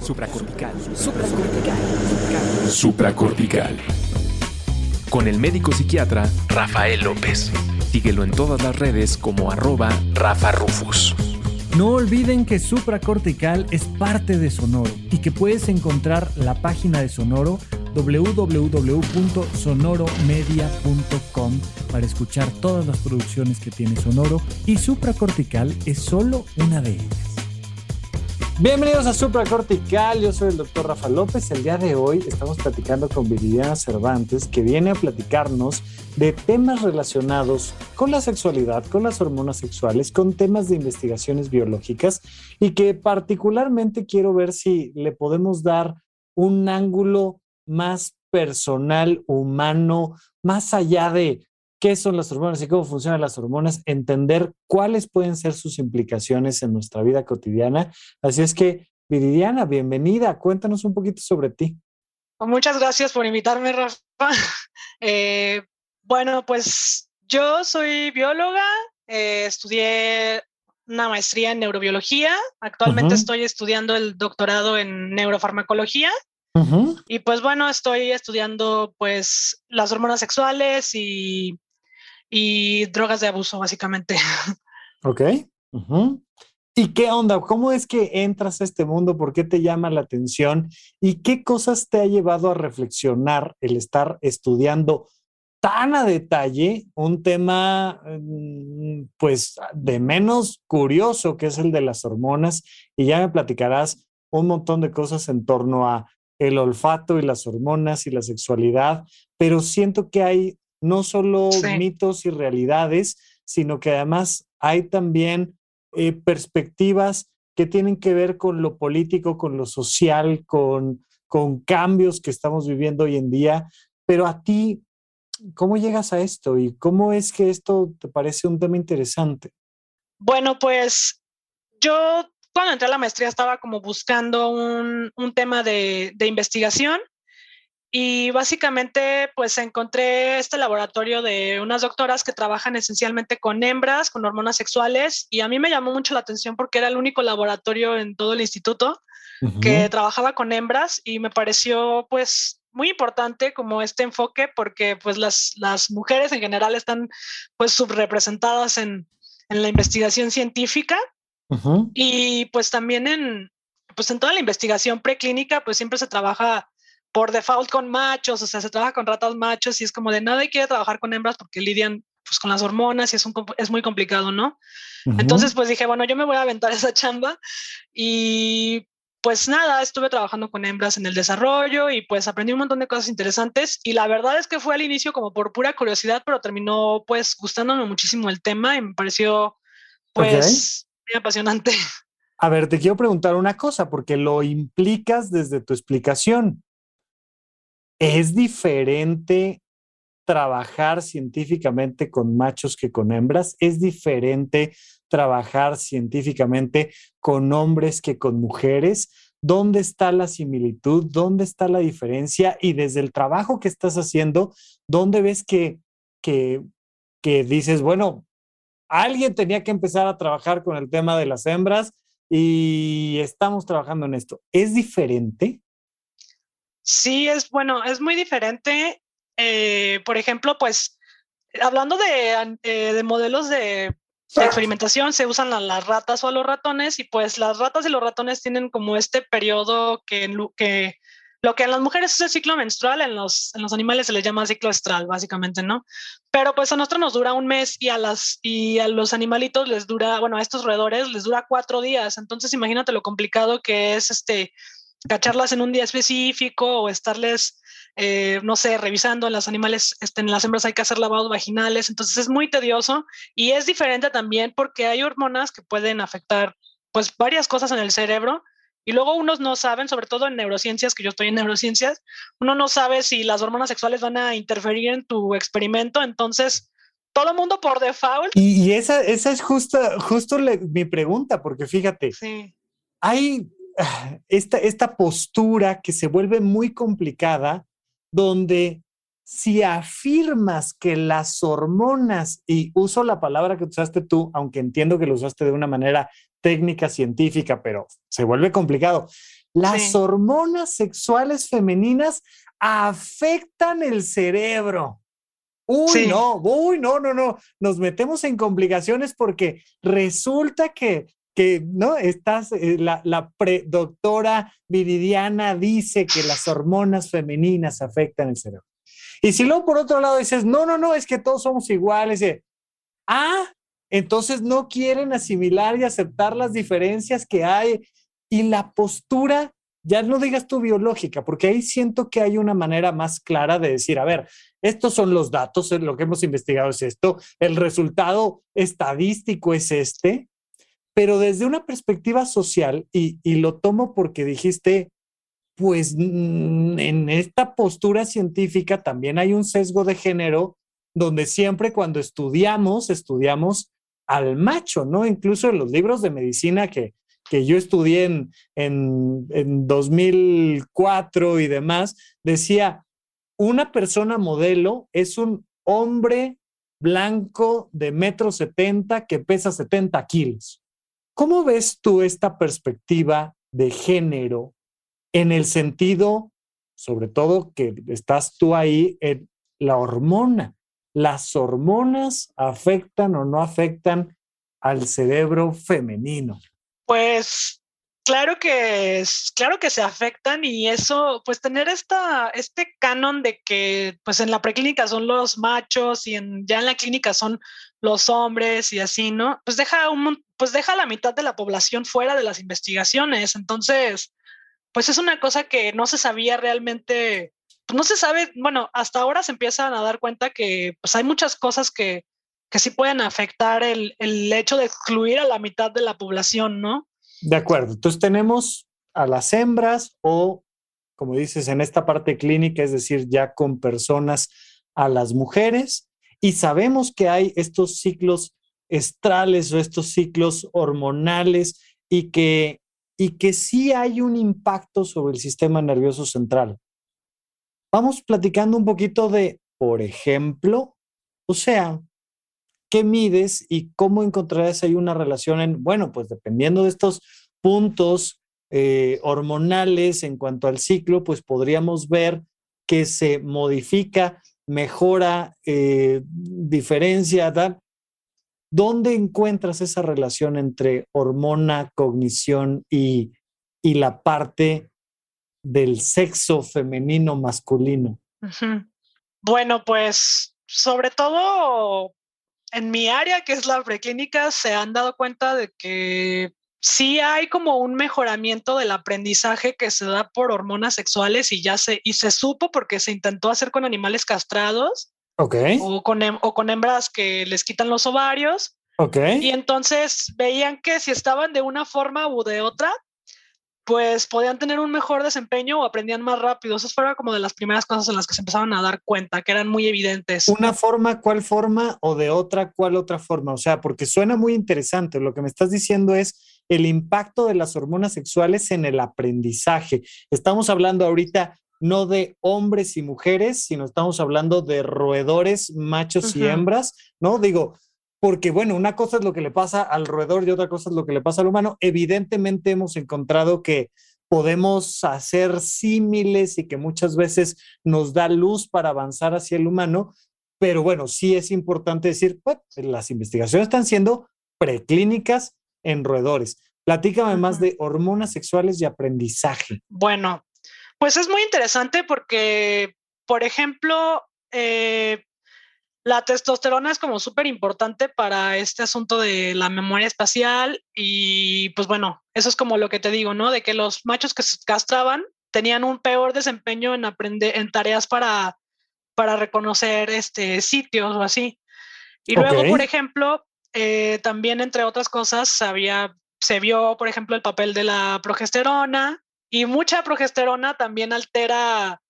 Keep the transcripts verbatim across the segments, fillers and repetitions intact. Supracortical. Supracortical. Supracortical. Con el médico psiquiatra Rafael López. Síguelo en todas las redes como arroba Rafa Rufus. No olviden que Supracortical es parte de Sonoro y que puedes encontrar la página de Sonoro doble u doble u doble u punto sonoro media punto com para escuchar todas las producciones que tiene Sonoro, y Supracortical es solo una de ellas. Bienvenidos a Supracortical, yo soy el doctor Rafa López. El día de hoy estamos platicando con Viridiana Cerbant, que viene a platicarnos de temas relacionados con la sexualidad, con las hormonas sexuales, con temas de investigaciones biológicas, y que particularmente quiero ver si le podemos dar un ángulo más personal, humano, más allá de qué son las hormonas y cómo funcionan las hormonas, entender cuáles pueden ser sus implicaciones en nuestra vida cotidiana. Así es que, Viridiana, bienvenida, cuéntanos un poquito sobre ti. Muchas gracias por invitarme, Rafa. Eh, bueno, pues yo soy bióloga, eh, estudié una maestría en neurobiología, actualmente uh-huh. estoy estudiando el doctorado en neurofarmacología. Uh-huh. Y pues bueno, estoy estudiando pues las hormonas sexuales y, y drogas de abuso, básicamente. Ok. Uh-huh. ¿Y qué onda? ¿Cómo es que entras a este mundo? ¿Por qué te llama la atención? ¿Y qué cosas te ha llevado a reflexionar el estar estudiando tan a detalle un tema pues de menos curioso, que es el de las hormonas? Y ya me platicarás un montón de cosas en torno a el olfato y las hormonas y la sexualidad, pero siento que hay no solo sí. mitos y realidades, sino que además hay también eh, perspectivas que tienen que ver con lo político, con lo social, con, con cambios que estamos viviendo hoy en día. Pero a ti, ¿cómo llegas a esto? ¿Y cómo es que esto te parece un tema interesante? Bueno, pues yo... Cuando entré a la maestría estaba como buscando un, un tema de, de investigación, y básicamente pues encontré este laboratorio de unas doctoras que trabajan esencialmente con hembras, con hormonas sexuales, y a mí me llamó mucho la atención porque era el único laboratorio en todo el instituto uh-huh. que trabajaba con hembras, y me pareció pues muy importante como este enfoque, porque pues las, las mujeres en general están pues subrepresentadas en, en la investigación científica. Uh-huh. Y pues también en, pues en toda la investigación preclínica pues siempre se trabaja por default con machos, o sea, se trabaja con ratas machos, y es como de nadie quiere trabajar con hembras porque lidian pues con las hormonas y es, un, es muy complicado, ¿no? Uh-huh. Entonces pues dije, bueno, yo me voy a aventar esa chamba, y pues nada, estuve trabajando con hembras en el desarrollo y pues aprendí un montón de cosas interesantes, y la verdad es que fue al inicio como por pura curiosidad, pero terminó pues gustándome muchísimo el tema y me pareció pues... Okay. Muy apasionante. A ver, te quiero preguntar una cosa, porque lo implicas desde tu explicación. ¿Es diferente trabajar científicamente con machos que con hembras? ¿Es diferente trabajar científicamente con hombres que con mujeres? ¿Dónde está la similitud? ¿Dónde está la diferencia? Y desde el trabajo que estás haciendo, ¿dónde ves que, que, que dices, bueno, alguien tenía que empezar a trabajar con el tema de las hembras y estamos trabajando en esto? ¿Es diferente? Sí, es bueno, es muy diferente. Eh, por ejemplo, pues, hablando de, eh, de modelos de, de experimentación, se usan a las ratas o a los ratones, y pues las ratas y los ratones tienen como este periodo que, que lo que en las mujeres es el ciclo menstrual, en los, en los animales se les llama ciclo estral, básicamente, ¿no? Pero pues a nosotros nos dura un mes, y a, las, y a los animalitos les dura, bueno, a estos roedores les dura cuatro días. Entonces imagínate lo complicado que es este, cacharlas en un día específico, o estarles, eh, no sé, revisando. En los animales, este, en las hembras hay que hacer lavados vaginales, entonces es muy tedioso, y es diferente también porque hay hormonas que pueden afectar pues varias cosas en el cerebro. Y luego unos no saben, sobre todo en neurociencias, que yo estoy en neurociencias, uno no sabe si las hormonas sexuales van a interferir en tu experimento. Entonces, todo el mundo por default. Y, y esa, esa es justo, justo le, mi pregunta, porque fíjate, sí. hay esta, esta postura que se vuelve muy complicada, donde si afirmas que las hormonas, y uso la palabra que usaste tú, aunque entiendo que lo usaste de una manera técnica científica, pero se vuelve complicado. Las sí. hormonas sexuales femeninas afectan el cerebro. Uy, sí. no, uy, no, no, no. Nos metemos en complicaciones porque resulta que, que no, estás, eh, la, la pre doctora Viridiana dice que las hormonas femeninas afectan el cerebro. Y si luego por otro lado dices, no, no, no, es que todos somos iguales. Eh, ah, entonces no quieren asimilar y aceptar las diferencias que hay. Y la postura, ya no digas tú biológica, porque ahí siento que hay una manera más clara de decir, a ver, estos son los datos, lo que hemos investigado es esto, el resultado estadístico es este, pero desde una perspectiva social, y, y lo tomo porque dijiste, pues en esta postura científica también hay un sesgo de género, donde siempre cuando estudiamos, estudiamos al macho, ¿no? Incluso en los libros de medicina que que yo estudié en, en, en dos mil cuatro y demás, decía, una persona modelo es un hombre blanco de metro setenta que pesa setenta kilos. ¿Cómo ves tú esta perspectiva de género en el sentido, sobre todo que estás tú ahí, en la hormona? ¿Las hormonas afectan o no afectan al cerebro femenino? Pues claro que es, claro que se afectan, y eso, pues tener esta, este canon de que pues en la preclínica son los machos y en, ya en la clínica son los hombres y así, ¿no? Pues deja un, pues deja la mitad de la población fuera de las investigaciones. Entonces, pues es una cosa que no se sabía realmente, pues no se sabe, bueno, hasta ahora se empiezan a dar cuenta que pues hay muchas cosas que que sí pueden afectar el, el hecho de excluir a la mitad de la población, ¿no? De acuerdo. Entonces tenemos a las hembras o, como dices, en esta parte clínica, es decir, ya con personas, a las mujeres, y sabemos que hay estos ciclos estrales o estos ciclos hormonales y que, y que sí hay un impacto sobre el sistema nervioso central. Vamos platicando un poquito de, por ejemplo, o sea, ¿qué mides y cómo encontrarás ahí una relación en, bueno, pues dependiendo de estos puntos eh, hormonales en cuanto al ciclo, pues podríamos ver que se modifica, mejora, eh, diferencia, ¿verdad? ¿Dónde encuentras esa relación entre hormona, cognición y, y la parte del sexo femenino masculino? Uh-huh. Bueno, pues sobre todo... en mi área, que es la preclínica, se han dado cuenta de que sí hay como un mejoramiento del aprendizaje que se da por hormonas sexuales, y ya se, y se supo porque se intentó hacer con animales castrados, okay, o, con, o con hembras que les quitan los ovarios. Okay. Y entonces veían que si estaban de una forma u de otra, pues podían tener un mejor desempeño o aprendían más rápido. Eso fueron como de las primeras cosas en las que se empezaron a dar cuenta, que eran muy evidentes. ¿Una forma, cuál forma? ¿O de otra, cuál otra forma? O sea, porque suena muy interesante. Lo que me estás diciendo es el impacto de las hormonas sexuales en el aprendizaje. Estamos hablando ahorita no de hombres y mujeres, sino estamos hablando de roedores, machos, uh-huh, y hembras, ¿no? Digo... porque, bueno, una cosa es lo que le pasa al roedor y otra cosa es lo que le pasa al humano. Evidentemente hemos encontrado que podemos hacer símiles y que muchas veces nos da luz para avanzar hacia el humano. Pero bueno, sí es importante decir, pues, las investigaciones están siendo preclínicas en roedores. Platícame más de hormonas sexuales y aprendizaje. Bueno, pues es muy interesante porque, por ejemplo... Eh, la testosterona es como súper importante para este asunto de la memoria espacial, y pues bueno, eso es como lo que te digo, ¿no? De que los machos que se castraban tenían un peor desempeño en aprender en tareas para, para reconocer este, sitios o así. Y okay, luego, por ejemplo, eh, también entre otras cosas había, se vio, por ejemplo, el papel de la progesterona, y mucha progesterona también altera,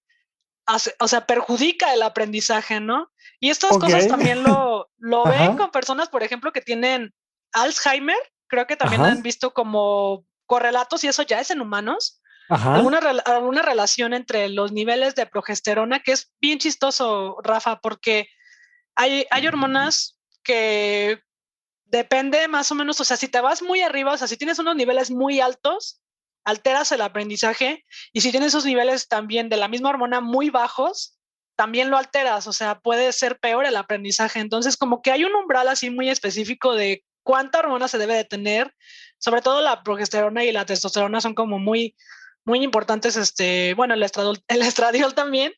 hace, o sea, perjudica el aprendizaje, ¿no? Y estas okay cosas también lo, lo ven con personas, por ejemplo, que tienen Alzheimer. Creo que también, ajá, han visto como correlatos, y eso ya es en humanos. Ajá. Alguna, alguna relación entre los niveles de progesterona, que es bien chistoso, Rafa, porque hay, hay hormonas que depende más o menos, o sea, si te vas muy arriba, o sea, si tienes unos niveles muy altos, alteras el aprendizaje, y si tienes esos niveles también de la misma hormona muy bajos, también lo alteras, o sea, puede ser peor el aprendizaje. Entonces, como que hay un umbral así muy específico de cuánta hormona se debe de tener, sobre todo la progesterona y la testosterona son como muy, muy importantes, este, bueno, el estradiol, el estradiol también,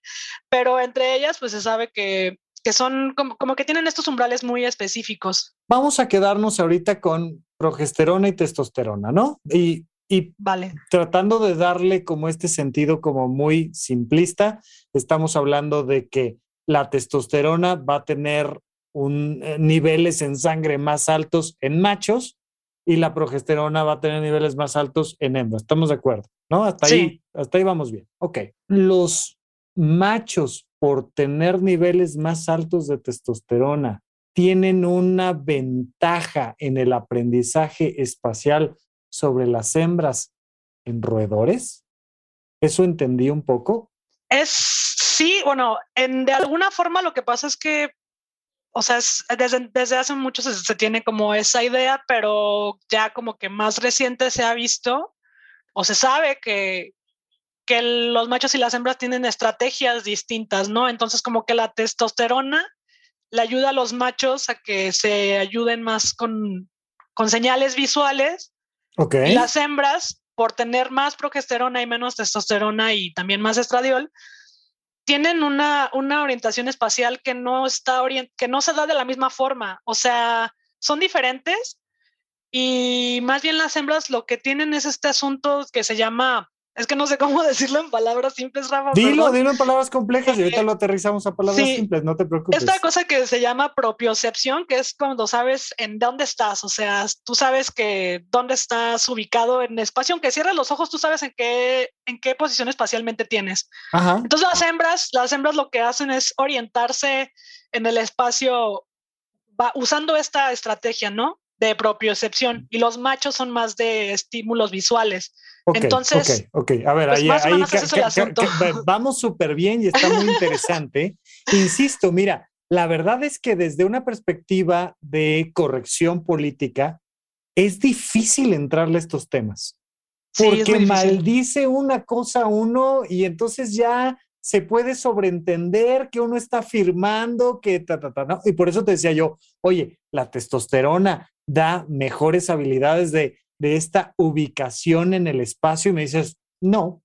pero entre ellas pues se sabe que, que son como, como que tienen estos umbrales muy específicos. Vamos a quedarnos ahorita con progesterona y testosterona, ¿no? Y Y vale. Tratando de darle como este sentido como muy simplista, estamos hablando de que la testosterona va a tener un, eh, niveles en sangre más altos en machos y la progesterona va a tener niveles más altos en hembras. ¿Estamos de acuerdo? ¿No? Hasta, sí. ahí, hasta ahí vamos bien. Ok. Los machos, por tener niveles más altos de testosterona, tienen una ventaja en el aprendizaje espacial sobre las hembras en roedores. ¿Eso entendí un poco? Es, sí, bueno, en, de alguna forma lo que pasa es que, o sea, es, desde, desde hace mucho se, se tiene como esa idea, pero ya como que más reciente se ha visto o se sabe que, que los machos y las hembras tienen estrategias distintas, ¿no? Entonces como que la testosterona le ayuda a los machos a que se ayuden más con, con señales visuales. Okay. Las hembras, por tener más progesterona y menos testosterona y también más estradiol, tienen una, una orientación espacial que no, está orient- que no se da de la misma forma. O sea, son diferentes y más bien las hembras lo que tienen es este asunto que se llama... Es que no sé cómo decirlo en palabras simples, Rafa. Dilo, perdón. Dilo en palabras complejas y ahorita lo aterrizamos a palabras sí, simples, no te preocupes. Esta cosa que se llama propiocepción, que es cuando sabes en dónde estás, o sea, tú sabes que dónde estás ubicado en espacio, aunque cierres los ojos, tú sabes en qué, en qué posición espacialmente tienes. Ajá. Entonces las hembras, las hembras lo que hacen es orientarse en el espacio va, usando esta estrategia, ¿no? De propiocepción, y los machos son más de estímulos visuales. Okay, entonces, ok, ok, a ver, pues ahí, ahí ca- ca- ca- ca- vamos súper bien y está muy interesante. Insisto, mira, la verdad es que desde una perspectiva de corrección política es difícil entrarle a estos temas, porque sí, maldice una cosa a uno y entonces ya se puede sobreentender que uno está afirmando que ta, ta, ta, ¿no? Y por eso te decía yo, oye, la testosterona da mejores habilidades de, de esta ubicación en el espacio, y me dices, no,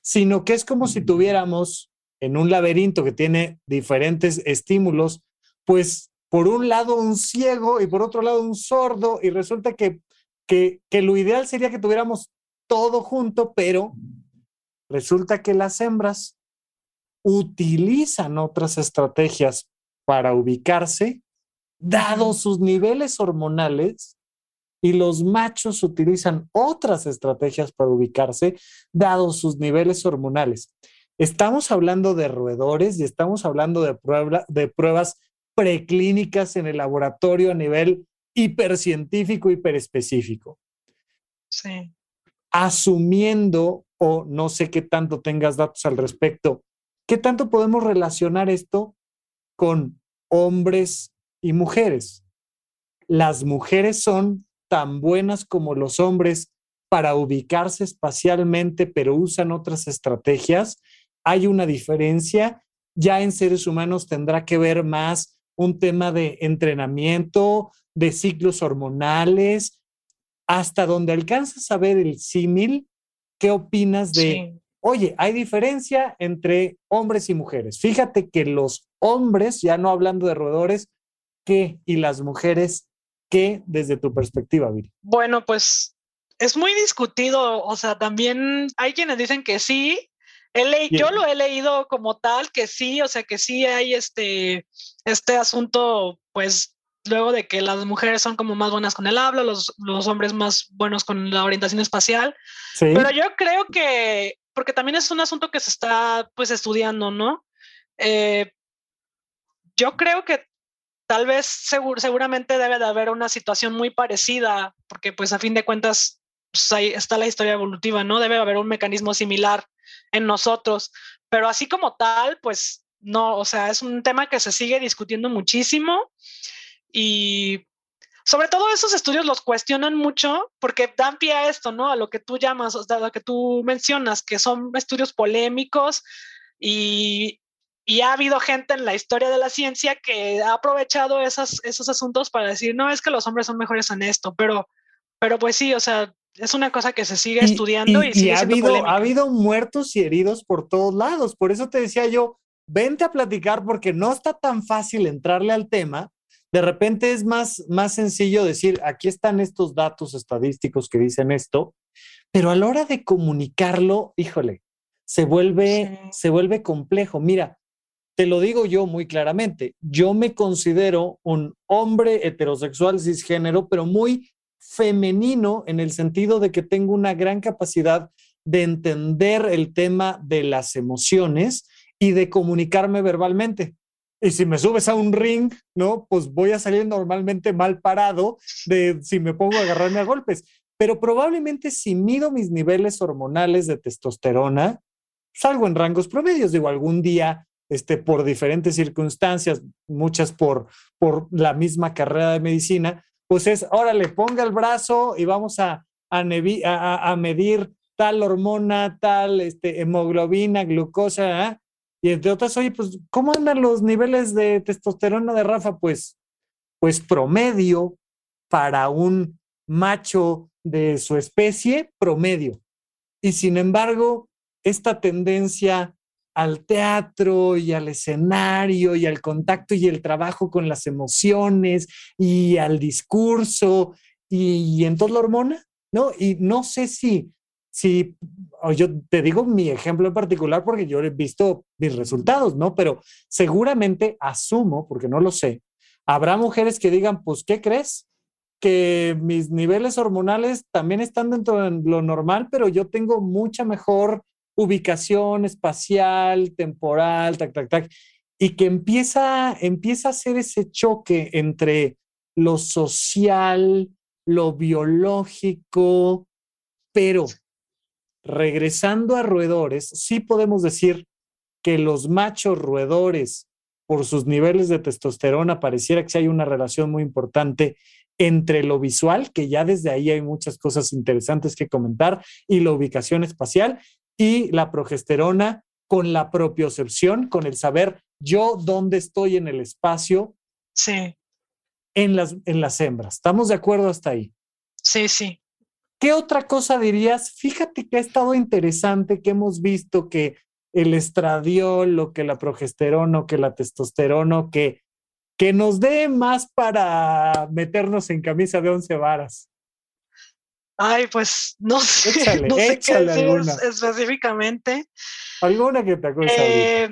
sino que es como si tuviéramos en un laberinto que tiene diferentes estímulos, pues por un lado un ciego y por otro lado un sordo, y resulta que, que, que lo ideal sería que tuviéramos todo junto, pero resulta que las hembras utilizan otras estrategias para ubicarse, dados sus niveles hormonales, y los machos utilizan otras estrategias para ubicarse, dados sus niveles hormonales. Estamos hablando de roedores y estamos hablando de, prueba, de pruebas preclínicas en el laboratorio a nivel hipercientífico, hiperespecífico. Sí. Asumiendo, o no sé qué tanto tengas datos al respecto, ¿qué tanto podemos relacionar esto con hombres y mujeres? ¿Las mujeres son tan buenas como los hombres para ubicarse espacialmente, pero usan otras estrategias? ¿Hay una diferencia? ¿Ya en seres humanos tendrá que ver más un tema de entrenamiento, de ciclos hormonales? Hasta donde alcanzas a ver el símil, ¿qué opinas de... Sí. Oye, hay diferencia entre hombres y mujeres. Fíjate que los hombres, ya no hablando de roedores, ¿qué? Y las mujeres, ¿qué? Desde tu perspectiva, Viri. Bueno, pues es muy discutido. O sea, también hay quienes dicen que sí. He le- yo lo he leído como tal, que sí. O sea, que sí hay este, este asunto, pues, luego de que las mujeres son como más buenas con el habla, los, los hombres más buenos con la orientación espacial. ¿Sí? Pero yo creo que... porque también es un asunto que se está pues estudiando, ¿no? Eh, yo creo que tal vez seguro, seguramente debe de haber una situación muy parecida, porque pues a fin de cuentas pues, ahí está la historia evolutiva, ¿no? Debe haber un mecanismo similar en nosotros, pero así como tal, pues no, o sea, es un tema que se sigue discutiendo muchísimo y... Sobre todo esos estudios los cuestionan mucho porque dan pie a esto, ¿no? A lo que tú llamas, o sea, a lo que tú mencionas, que son estudios polémicos y, y ha habido gente en la historia de la ciencia que ha aprovechado esas, esos asuntos para decir, no, es que los hombres son mejores en esto, pero, pero pues sí, o sea, es una cosa que se sigue y, estudiando y, y, y sigue ha siendo habido, polémica. Ha habido muertos y heridos por todos lados, por eso te decía yo, vente a platicar porque no está tan fácil entrarle al tema. De repente es más, más sencillo decir, aquí están estos datos estadísticos que dicen esto, pero a la hora de comunicarlo, híjole, se vuelve, sí. se vuelve complejo. Mira, te lo digo yo muy claramente, yo me considero un hombre heterosexual cisgénero, pero muy femenino en el sentido de que tengo una gran capacidad de entender el tema de las emociones y de comunicarme verbalmente. Y si me subes a un ring, ¿no? Pues voy a salir normalmente mal parado de si me pongo a agarrarme a golpes. Pero probablemente si mido mis niveles hormonales de testosterona, salgo en rangos promedios. Digo, algún día, este, por diferentes circunstancias, muchas por, por la misma carrera de medicina, pues es, órale, ponga el brazo y vamos a, a, nevi- a, a medir tal hormona, tal este, hemoglobina, glucosa, ¿eh? Y entre otras, oye, pues, ¿cómo andan los niveles de testosterona de Rafa? Pues, pues promedio para un macho de su especie, promedio. Y sin embargo, esta tendencia al teatro y al escenario y al contacto y el trabajo con las emociones y al discurso y, y en toda la hormona, ¿no? Y no sé si... Si, yo te digo mi ejemplo en particular porque yo he visto mis resultados, ¿no? Pero seguramente asumo, porque no lo sé, habrá mujeres que digan, pues, ¿qué crees? Que mis niveles hormonales también están dentro de lo normal, pero yo tengo mucha mejor ubicación espacial, temporal, tac, tac, tac. Y que empieza, empieza a hacer ese choque entre lo social, lo biológico, pero... Regresando a roedores, sí podemos decir que los machos roedores, por sus niveles de testosterona, pareciera que sí hay una relación muy importante entre lo visual, que ya desde ahí hay muchas cosas interesantes que comentar, y la ubicación espacial, y la progesterona con la propiocepción, con el saber yo dónde estoy en el espacio. Sí. En las, en las hembras. ¿Estamos de acuerdo hasta ahí? Sí, sí. ¿Qué otra cosa dirías? Fíjate que ha estado interesante, que hemos visto que el estradiol o que la progesterona o que la testosterona que, que nos dé más para meternos en camisa de once varas. Ay, pues no sé, échale, no sé qué decir alguna. específicamente. ¿Alguna que te acuerdes? Eh,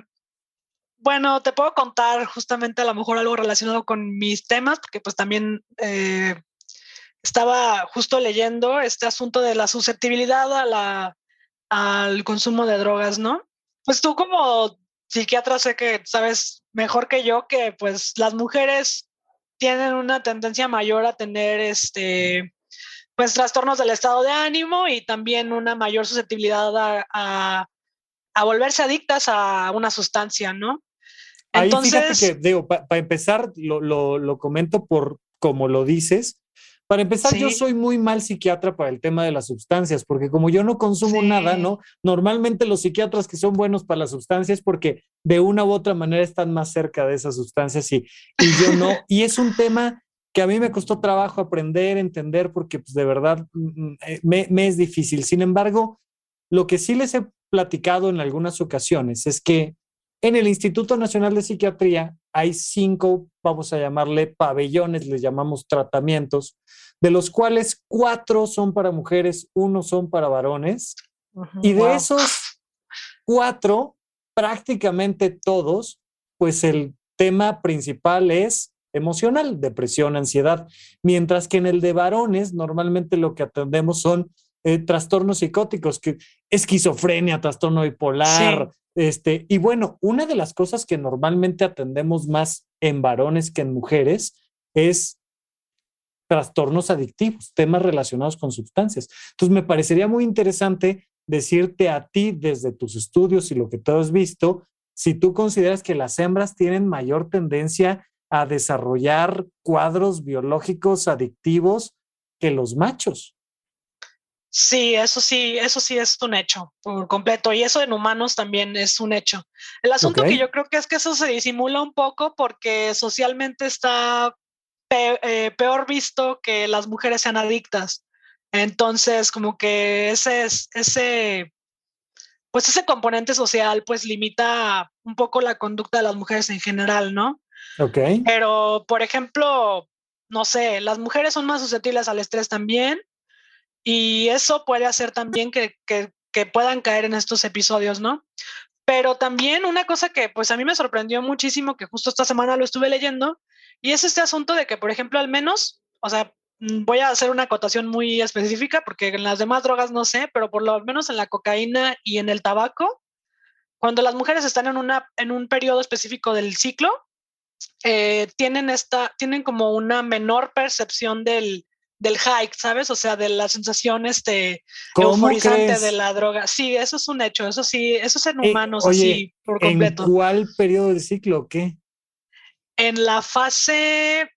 bueno, te puedo contar justamente a lo mejor algo relacionado con mis temas, porque pues también... Eh, Estaba justo leyendo este asunto de la susceptibilidad a la, al consumo de drogas, ¿no? Pues tú como psiquiatra sé que sabes mejor que yo que pues las mujeres tienen una tendencia mayor a tener este, pues trastornos del estado de ánimo y también una mayor susceptibilidad a, a, a volverse adictas a una sustancia, ¿no? Entonces, ahí fíjate que, digo, para pa empezar, lo, lo, lo comento por como lo dices. Para empezar, sí. Yo soy muy mal psiquiatra para el tema de las sustancias, porque como yo no consumo sí. nada, ¿no? Normalmente los psiquiatras que son buenos para las sustancias porque de una u otra manera están más cerca de esas sustancias y, y yo no. Y es un tema que a mí me costó trabajo aprender, entender, porque pues, de verdad me, me es difícil. Sin embargo, lo que sí les he platicado en algunas ocasiones es que en el Instituto Nacional de Psiquiatría hay cinco, vamos a llamarle pabellones, les llamamos tratamientos, de los cuales cuatro son para mujeres, uno son para varones. Uh-huh, y de wow. esos cuatro, prácticamente todos, pues el tema principal es emocional, depresión, ansiedad. Mientras que en el de varones, normalmente lo que atendemos son eh, trastornos psicóticos, que esquizofrenia, trastorno bipolar, sí. Este, y bueno, una de las cosas que normalmente atendemos más en varones que en mujeres es trastornos adictivos, temas relacionados con sustancias. Entonces me parecería muy interesante decirte a ti desde tus estudios y lo que tú has visto, si tú consideras que las hembras tienen mayor tendencia a desarrollar cuadros biológicos adictivos que los machos. Sí, eso sí, eso sí es un hecho por completo, y eso en humanos también es un hecho. El asunto okay. que yo creo que es que eso se disimula un poco porque socialmente está pe- eh, peor visto que las mujeres sean adictas. Entonces, como que ese ese pues ese componente social pues limita un poco la conducta de las mujeres en general, ¿no? Okay. Pero, por ejemplo, no sé, las mujeres son más susceptibles al estrés también. Y eso puede hacer también que, que, que puedan caer en estos episodios, ¿no? Pero también una cosa que pues a mí me sorprendió muchísimo, que justo esta semana lo estuve leyendo, y es este asunto de que, por ejemplo, al menos, o sea, voy a hacer una acotación muy específica porque en las demás drogas no sé, pero por lo menos en la cocaína y en el tabaco, cuando las mujeres están en, una, en un periodo específico del ciclo, eh, tienen, esta, tienen como una menor percepción del... del high, ¿sabes? O sea, de la sensación este euforizante de la droga. Sí, eso es un hecho, eso sí, eso es en humanos eh, oye, así por completo. ¿En cuál periodo del ciclo o qué? En la fase,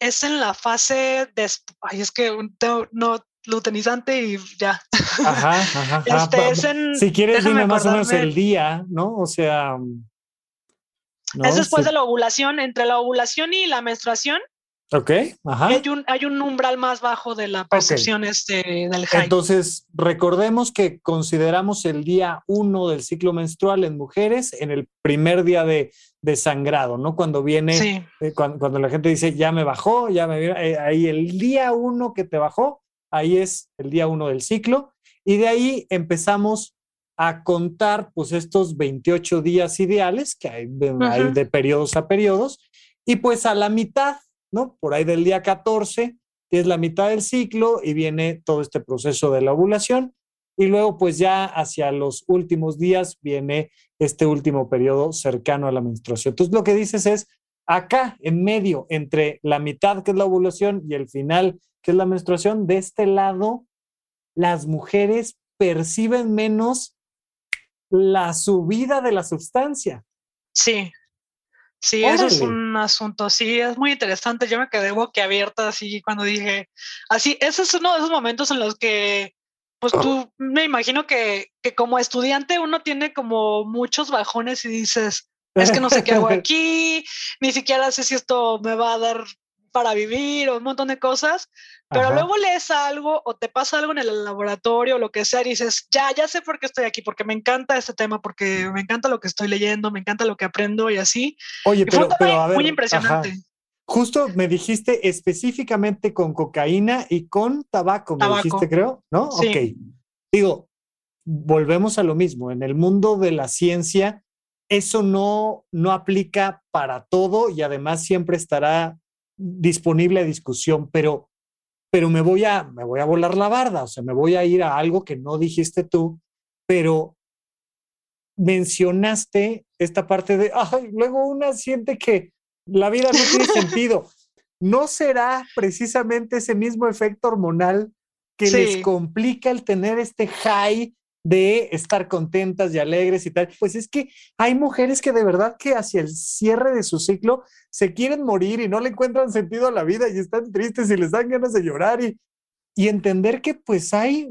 es en la fase de, ay, es que no, no luteinizante y ya. Ajá, ajá. Este, ajá. Es en, si quieres dime más o menos el día, ¿no? O sea, ¿no? Es después sí. de la ovulación, entre la ovulación y la menstruación. Okay, ajá. Hay un, hay un umbral más bajo de la percepción okay. este, del high. Entonces, recordemos que consideramos el día uno del ciclo menstrual en mujeres en el primer día de, de sangrado, ¿no? Cuando viene, sí. eh, cuando, cuando la gente dice, ya me bajó, ya me vino, eh, ahí el día uno que te bajó, ahí es el día uno del ciclo. Y de ahí empezamos a contar pues estos veintiocho días ideales que hay, uh-huh. hay de periodos a periodos. Y pues a la mitad, ¿no? Por ahí del día catorce, es la mitad del ciclo y viene todo este proceso de la ovulación y luego pues ya hacia los últimos días viene este último periodo cercano a la menstruación. Entonces lo que dices es acá en medio entre la mitad que es la ovulación y el final que es la menstruación, de este lado las mujeres perciben menos la subida de la sustancia. Sí. Sí, ¡Órale! Eso es un asunto, sí, es muy interesante. Yo me quedé boquiabierta así cuando dije, así, ese es uno de esos momentos en los que, pues tú, me imagino que, que como estudiante uno tiene como muchos bajones y dices, es que no sé qué hago aquí, ni siquiera sé si esto me va a dar para vivir o un montón de cosas, pero Ajá. luego lees algo o te pasa algo en el laboratorio o lo que sea y dices, ya, ya sé por qué estoy aquí, porque me encanta este tema, porque me encanta lo que estoy leyendo, me encanta lo que aprendo y así. Oye, y pero, pero a ver, muy impresionante. Ajá. Justo me dijiste específicamente con cocaína y con tabaco, me tabaco. dijiste, creo, ¿no? Sí. Ok. Digo, volvemos a lo mismo, en el mundo de la ciencia eso no, no aplica para todo y además siempre estará disponible a discusión, pero, pero me voy a, me voy a volar la barda, o sea, me voy a ir a algo que no dijiste tú, pero mencionaste esta parte de, ay, luego una siente que la vida no tiene sentido. ¿No será precisamente ese mismo efecto hormonal que sí. les complica el tener este high de estar contentas y alegres y tal? Pues es que hay mujeres que de verdad que hacia el cierre de su ciclo se quieren morir y no le encuentran sentido a la vida y están tristes y les dan ganas de llorar y, y entender que pues hay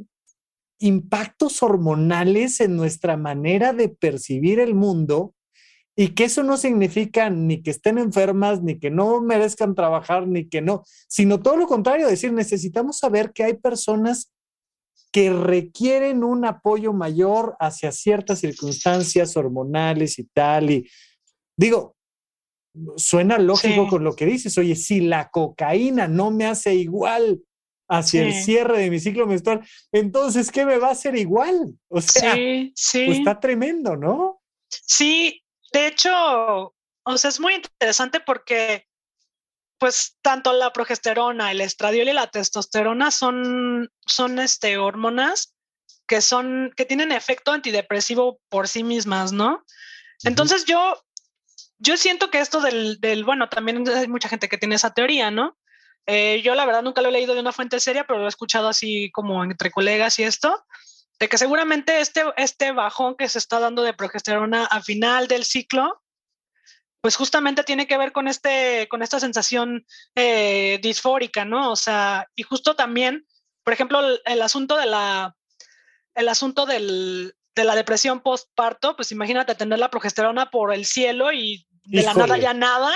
impactos hormonales en nuestra manera de percibir el mundo y que eso no significa ni que estén enfermas, ni que no merezcan trabajar, ni que no, sino todo lo contrario, decir, necesitamos saber que hay personas que requieren un apoyo mayor hacia ciertas circunstancias hormonales y tal. Y digo, suena lógico sí. con lo que dices. Oye, si la cocaína no me hace igual hacia sí. el cierre de mi ciclo menstrual, entonces, ¿qué me va a hacer igual? O sea, sí, sí. Pues está tremendo, ¿no? Sí, de hecho, o sea, es muy interesante porque pues tanto la progesterona, el estradiol y la testosterona son, son este, hormonas que, son, que tienen efecto antidepresivo por sí mismas, ¿no? Entonces yo, yo siento que esto del, del, bueno, también hay mucha gente que tiene esa teoría, ¿no? Eh, yo la verdad nunca lo he leído de una fuente seria, pero lo he escuchado así como entre colegas y esto, de que seguramente este, este bajón que se está dando de progesterona a final del ciclo pues justamente tiene que ver con, este, con esta sensación eh, disfórica, ¿no? O sea, y justo también, por ejemplo, el, el asunto de la, el asunto del, de la depresión postparto, pues imagínate tener la progesterona por el cielo y de Híjole. la nada ya nada.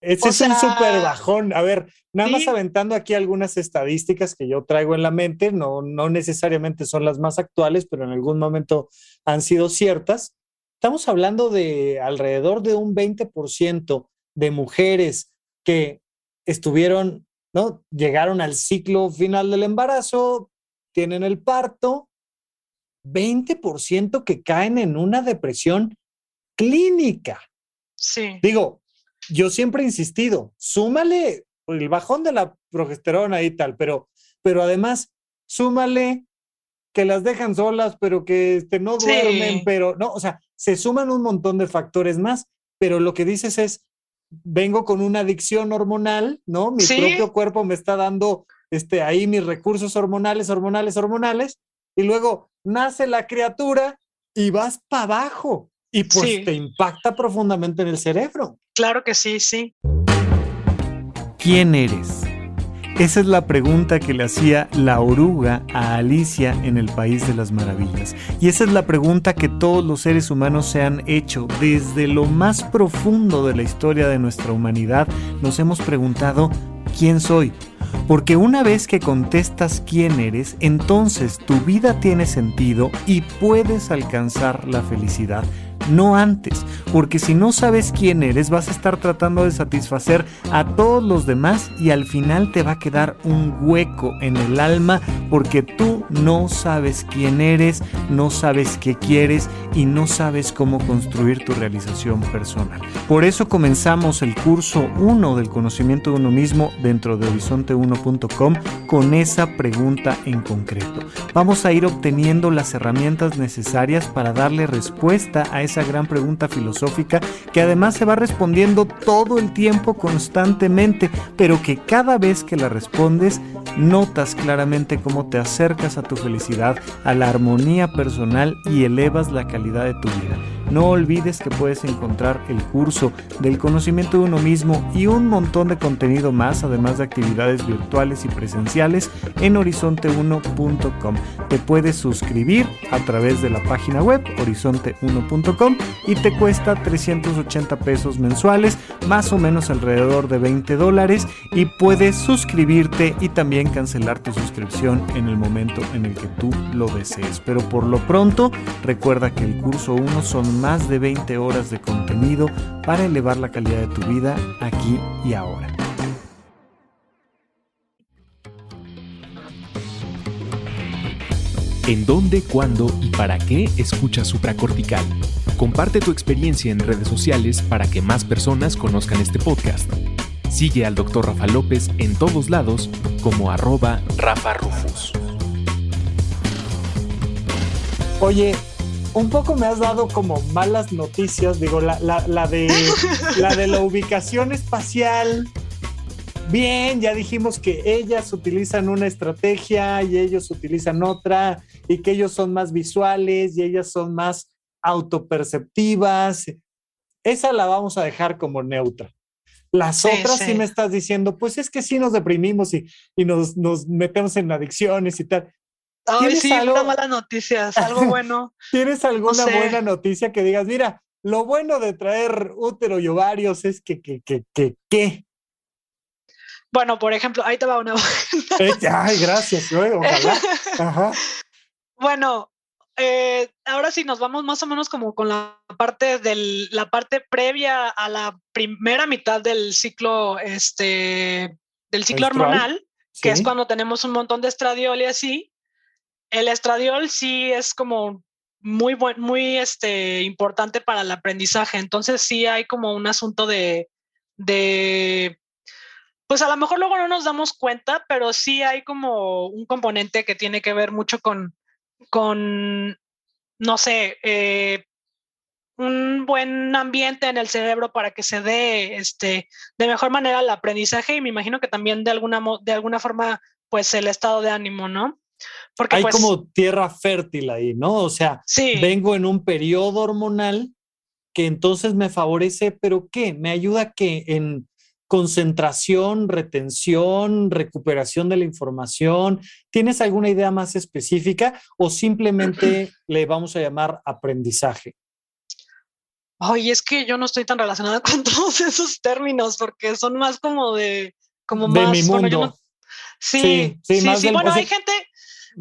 Ese o es sea, un súper bajón. A ver, nada ¿sí? más aventando aquí algunas estadísticas que yo traigo en la mente, no, no necesariamente son las más actuales, pero en algún momento han sido ciertas. Estamos hablando de alrededor de un veinte por ciento de mujeres que estuvieron, ¿no? Llegaron al ciclo final del embarazo, tienen el parto, veinte por ciento que caen en una depresión clínica. Sí. Digo, yo siempre he insistido, súmale el bajón de la progesterona y tal, pero, pero además súmale que las dejan solas, pero que este, no duermen, sí. pero no, o sea, se suman un montón de factores más, pero lo que dices es, vengo con una adicción hormonal, ¿no? Mi ¿Sí? propio cuerpo me está dando este, ahí mis recursos hormonales, hormonales, hormonales, y luego nace la criatura y vas para abajo. Y pues sí. te impacta profundamente en el cerebro. Claro que sí, sí. ¿Quién eres? Esa es la pregunta que le hacía la oruga a Alicia en el País de las Maravillas. Y esa es la pregunta que todos los seres humanos se han hecho. Desde lo más profundo de la historia de nuestra humanidad, nos hemos preguntado, ¿quién soy? Porque una vez que contestas quién eres, entonces tu vida tiene sentido y puedes alcanzar la felicidad. No antes, porque si no sabes quién eres, vas a estar tratando de satisfacer a todos los demás y al final te va a quedar un hueco en el alma porque tú no sabes quién eres, no sabes qué quieres y no sabes cómo construir tu realización personal. Por eso comenzamos el curso uno del conocimiento de uno mismo dentro de horizonte uno punto com con esa pregunta en concreto. Vamos a ir obteniendo las herramientas necesarias para darle respuesta a esa gran pregunta filosófica que además se va respondiendo todo el tiempo constantemente, pero que cada vez que la respondes notas claramente cómo te acercas a tu felicidad, a la armonía personal y elevas la calidad de tu vida. No olvides que puedes encontrar el curso del conocimiento de uno mismo y un montón de contenido más, además de actividades virtuales y presenciales en horizonte uno punto com. Te puedes suscribir a través de la página web horizonte uno punto com y te cuesta trescientos ochenta pesos mensuales, más o menos alrededor de veinte dólares, y puedes suscribirte y también cancelar tu suscripción en el momento en el que tú lo desees. Pero por lo pronto, recuerda que el curso uno son más de veinte horas de contenido para elevar la calidad de tu vida aquí y ahora. ¿En dónde, cuándo y para qué escuchas Supracortical? Comparte tu experiencia en redes sociales para que más personas conozcan este podcast. Sigue al doctor Rafa López en todos lados como arroba Rafa Rufus. Oye, un poco me has dado como malas noticias, digo, la, la, la, de, la de la ubicación espacial. Bien, ya dijimos que ellas utilizan una estrategia y ellos utilizan otra, y que ellos son más visuales y ellas son más autoperceptivas. Esa la vamos a dejar como neutra. Las sí, otras sí. sí me estás diciendo, pues es que sí nos deprimimos y, y nos, nos metemos en adicciones y tal. Ay, sí, algo... una mala noticia, algo bueno. ¿Tienes alguna no sé. buena noticia que digas, mira, lo bueno de traer útero y ovarios es que, que, que, que, que? Bueno, por ejemplo, ahí te va una buena. Ay, gracias, ojalá. Ajá. Bueno, eh, ahora sí nos vamos más o menos como con la parte del, la parte previa a la primera mitad del ciclo, este, del ciclo estral. hormonal, que sí. es cuando tenemos un montón de estradiol y así. El estradiol sí es como muy buen, muy este, importante para el aprendizaje. Entonces sí hay como un asunto de, de, pues a lo mejor luego no nos damos cuenta, pero sí hay como un componente que tiene que ver mucho con, con no sé, eh, un buen ambiente en el cerebro para que se dé este, de mejor manera el aprendizaje, y me imagino que también de alguna, de alguna forma pues el estado de ánimo, ¿no? Porque hay pues, como tierra fértil ahí, ¿no? O sea, sí. vengo en un periodo hormonal que entonces me favorece, pero ¿qué? Me ayuda que en concentración, retención, recuperación de la información. ¿Tienes alguna idea más específica o simplemente le vamos a llamar aprendizaje? Ay, es que yo no estoy tan relacionada con todos esos términos porque son más como de... Como de más, mi mundo. Bueno, yo no, sí, sí, sí, sí, más sí del, bueno, o sea, hay gente...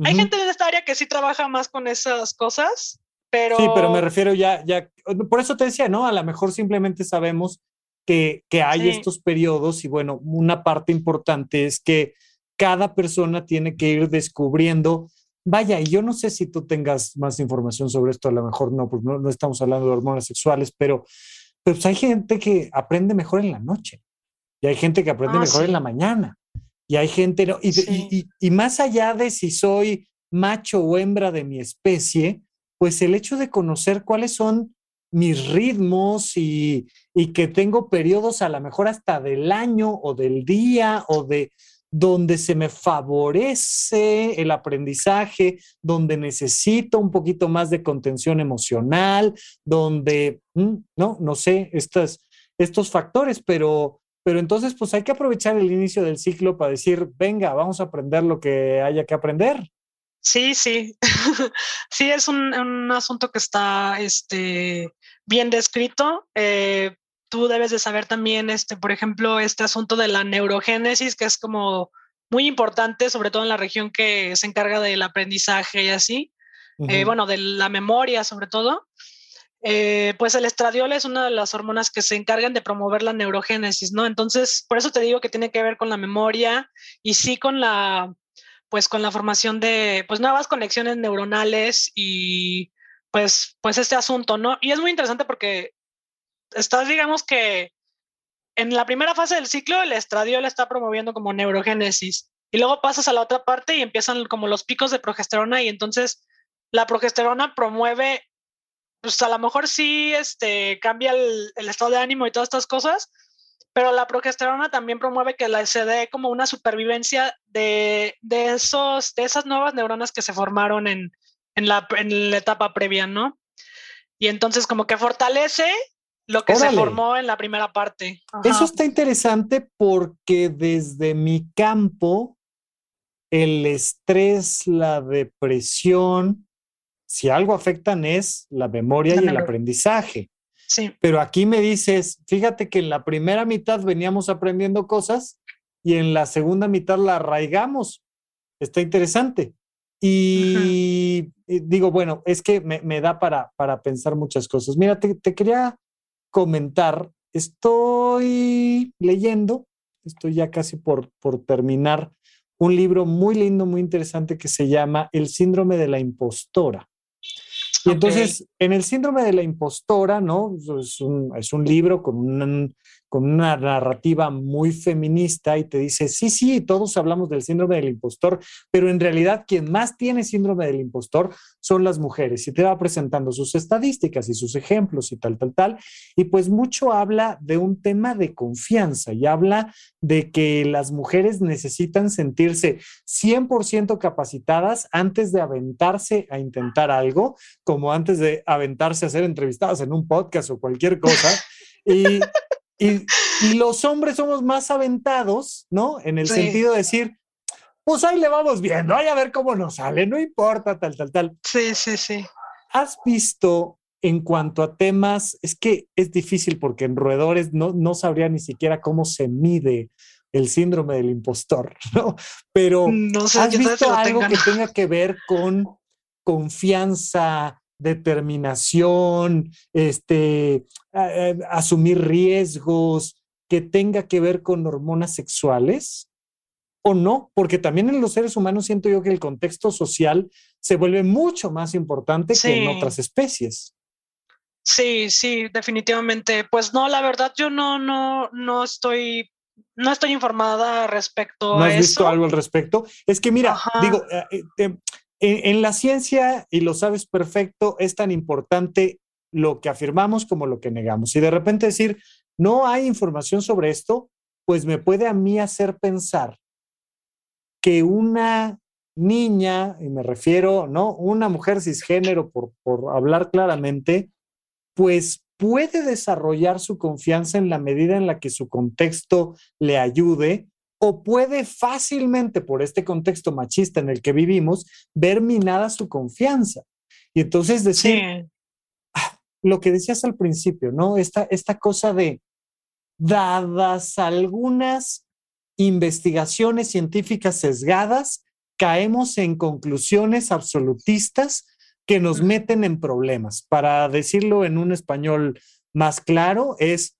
Hay uh-huh. gente en esta área que sí trabaja más con esas cosas, pero... Sí, pero me refiero ya, ya, por eso te decía, ¿no? A lo mejor simplemente sabemos que, que hay sí. estos periodos y bueno, una parte importante es que cada persona tiene que ir descubriendo, vaya, y yo no sé si tú tengas más información sobre esto, a lo mejor no, porque no, no estamos hablando de hormonas sexuales, pero, pero pues hay gente que aprende mejor en la noche y hay gente que aprende ah, mejor sí. en la mañana. Y hay gente, ¿no? y, sí. y, y, y más allá de si soy macho o hembra de mi especie, pues el hecho de conocer cuáles son mis ritmos y, y que tengo periodos a lo mejor hasta del año o del día o de donde se me favorece el aprendizaje, donde necesito un poquito más de contención emocional, donde, no, no sé, estas, estos factores, pero... Pero entonces, pues hay que aprovechar el inicio del ciclo para decir, venga, vamos a aprender lo que haya que aprender. Sí, sí. Sí, es un, un asunto que está este, bien descrito. Eh, tú debes de saber también, este, por ejemplo, este asunto de la neurogénesis, que es como muy importante, sobre todo en la región que se encarga del aprendizaje y así. Uh-huh. Eh, bueno, de la memoria sobre todo. Eh, pues el estradiol es una de las hormonas que se encargan de promover la neurogénesis, ¿no? Entonces, por eso te digo que tiene que ver con la memoria y sí con la, pues con la formación de, pues nuevas conexiones neuronales y pues, pues este asunto, ¿no? Y es muy interesante porque estás, digamos que en la primera fase del ciclo el estradiol está promoviendo como neurogénesis y luego pasas a la otra parte y empiezan como los picos de progesterona y entonces la progesterona promueve pues a lo mejor sí este, cambia el, el estado de ánimo y todas estas cosas, pero la progesterona también promueve que la, se dé como una supervivencia de, de, esos, de esas nuevas neuronas que se formaron en, en, la, en la etapa previa, ¿no? Y entonces como que fortalece lo que Órale. se formó en la primera parte. Ajá. Eso está interesante porque desde mi campo, el estrés, la depresión... Si algo afectan es la memoria la y neuro. el aprendizaje. Sí. Pero aquí me dices, fíjate que en la primera mitad veníamos aprendiendo cosas y en la segunda mitad la arraigamos. Está interesante. Y, y digo, bueno, es que me, me da para, para pensar muchas cosas. Mira, te, te quería comentar, estoy leyendo, estoy ya casi por, por terminar, un libro muy lindo, muy interesante que se llama El síndrome de la impostora. Y entonces, okay. en el síndrome de la impostora, ¿no? Es un, es un libro con una, con una narrativa muy feminista y te dice, sí, sí, todos hablamos del síndrome del impostor, pero en realidad quien más tiene síndrome del impostor son las mujeres. Y te va presentando sus estadísticas y sus ejemplos y tal, tal, tal. Y pues mucho habla de un tema de confianza y habla de que las mujeres necesitan sentirse cien por ciento capacitadas antes de aventarse a intentar algo, como antes de aventarse a ser entrevistadas en un podcast o cualquier cosa. Y, y, y los hombres somos más aventados, ¿no? En el sí. sentido de decir, pues ahí le vamos viendo, ahí a ver cómo nos sale, no importa, tal, tal, tal. Sí, sí, sí. ¿Has visto en cuanto a temas? Es que es difícil porque en roedores no, no sabría ni siquiera cómo se mide el síndrome del impostor, ¿no? Pero no sé, ¿has visto algo tengan. que tenga que ver con confianza, determinación, este, a, a, asumir riesgos, que tenga que ver con hormonas sexuales o no? Porque también en los seres humanos siento yo que el contexto social se vuelve mucho más importante sí. que en otras especies. Sí, sí, definitivamente. Pues no, la verdad yo no, no, no estoy... No estoy informada respecto a eso. ¿No has visto algo al respecto? Es que mira, Ajá. digo... Eh, eh, En, en la ciencia, y lo sabes perfecto, es tan importante lo que afirmamos como lo que negamos. Y de repente decir, no hay información sobre esto, pues me puede a mí hacer pensar que una niña, y me refiero, ¿no? Una mujer cisgénero, por, por hablar claramente, pues puede desarrollar su confianza en la medida en la que su contexto le ayude, o puede fácilmente, por este contexto machista en el que vivimos, ver minada su confianza. Y entonces decir, sí. ah, lo que decías al principio, ¿no? Esta, esta cosa de, dadas algunas investigaciones científicas sesgadas, caemos en conclusiones absolutistas que nos meten en problemas. Para decirlo en un español más claro, es,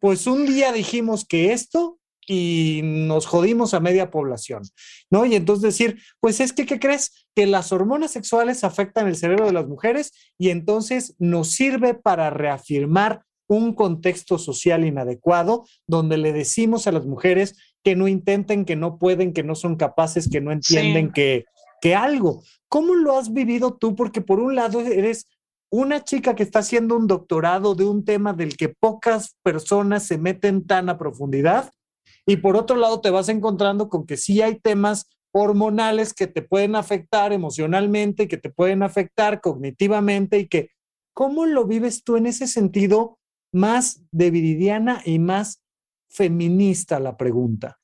pues un día dijimos que esto y nos jodimos a media población, ¿no? Y entonces decir, pues es que, ¿qué crees? Que las hormonas sexuales afectan el cerebro de las mujeres y entonces nos sirve para reafirmar un contexto social inadecuado donde le decimos a las mujeres que no intenten, que no pueden, que no son capaces, que no entienden sí. que, que algo. ¿Cómo lo has vivido tú? Porque por un lado eres una chica que está haciendo un doctorado de un tema del que pocas personas se meten tan a profundidad, y por otro lado te vas encontrando con que sí hay temas hormonales que te pueden afectar emocionalmente, que te pueden afectar cognitivamente, y que ¿cómo lo vives tú en ese sentido más de Viridiana y más feminista la pregunta?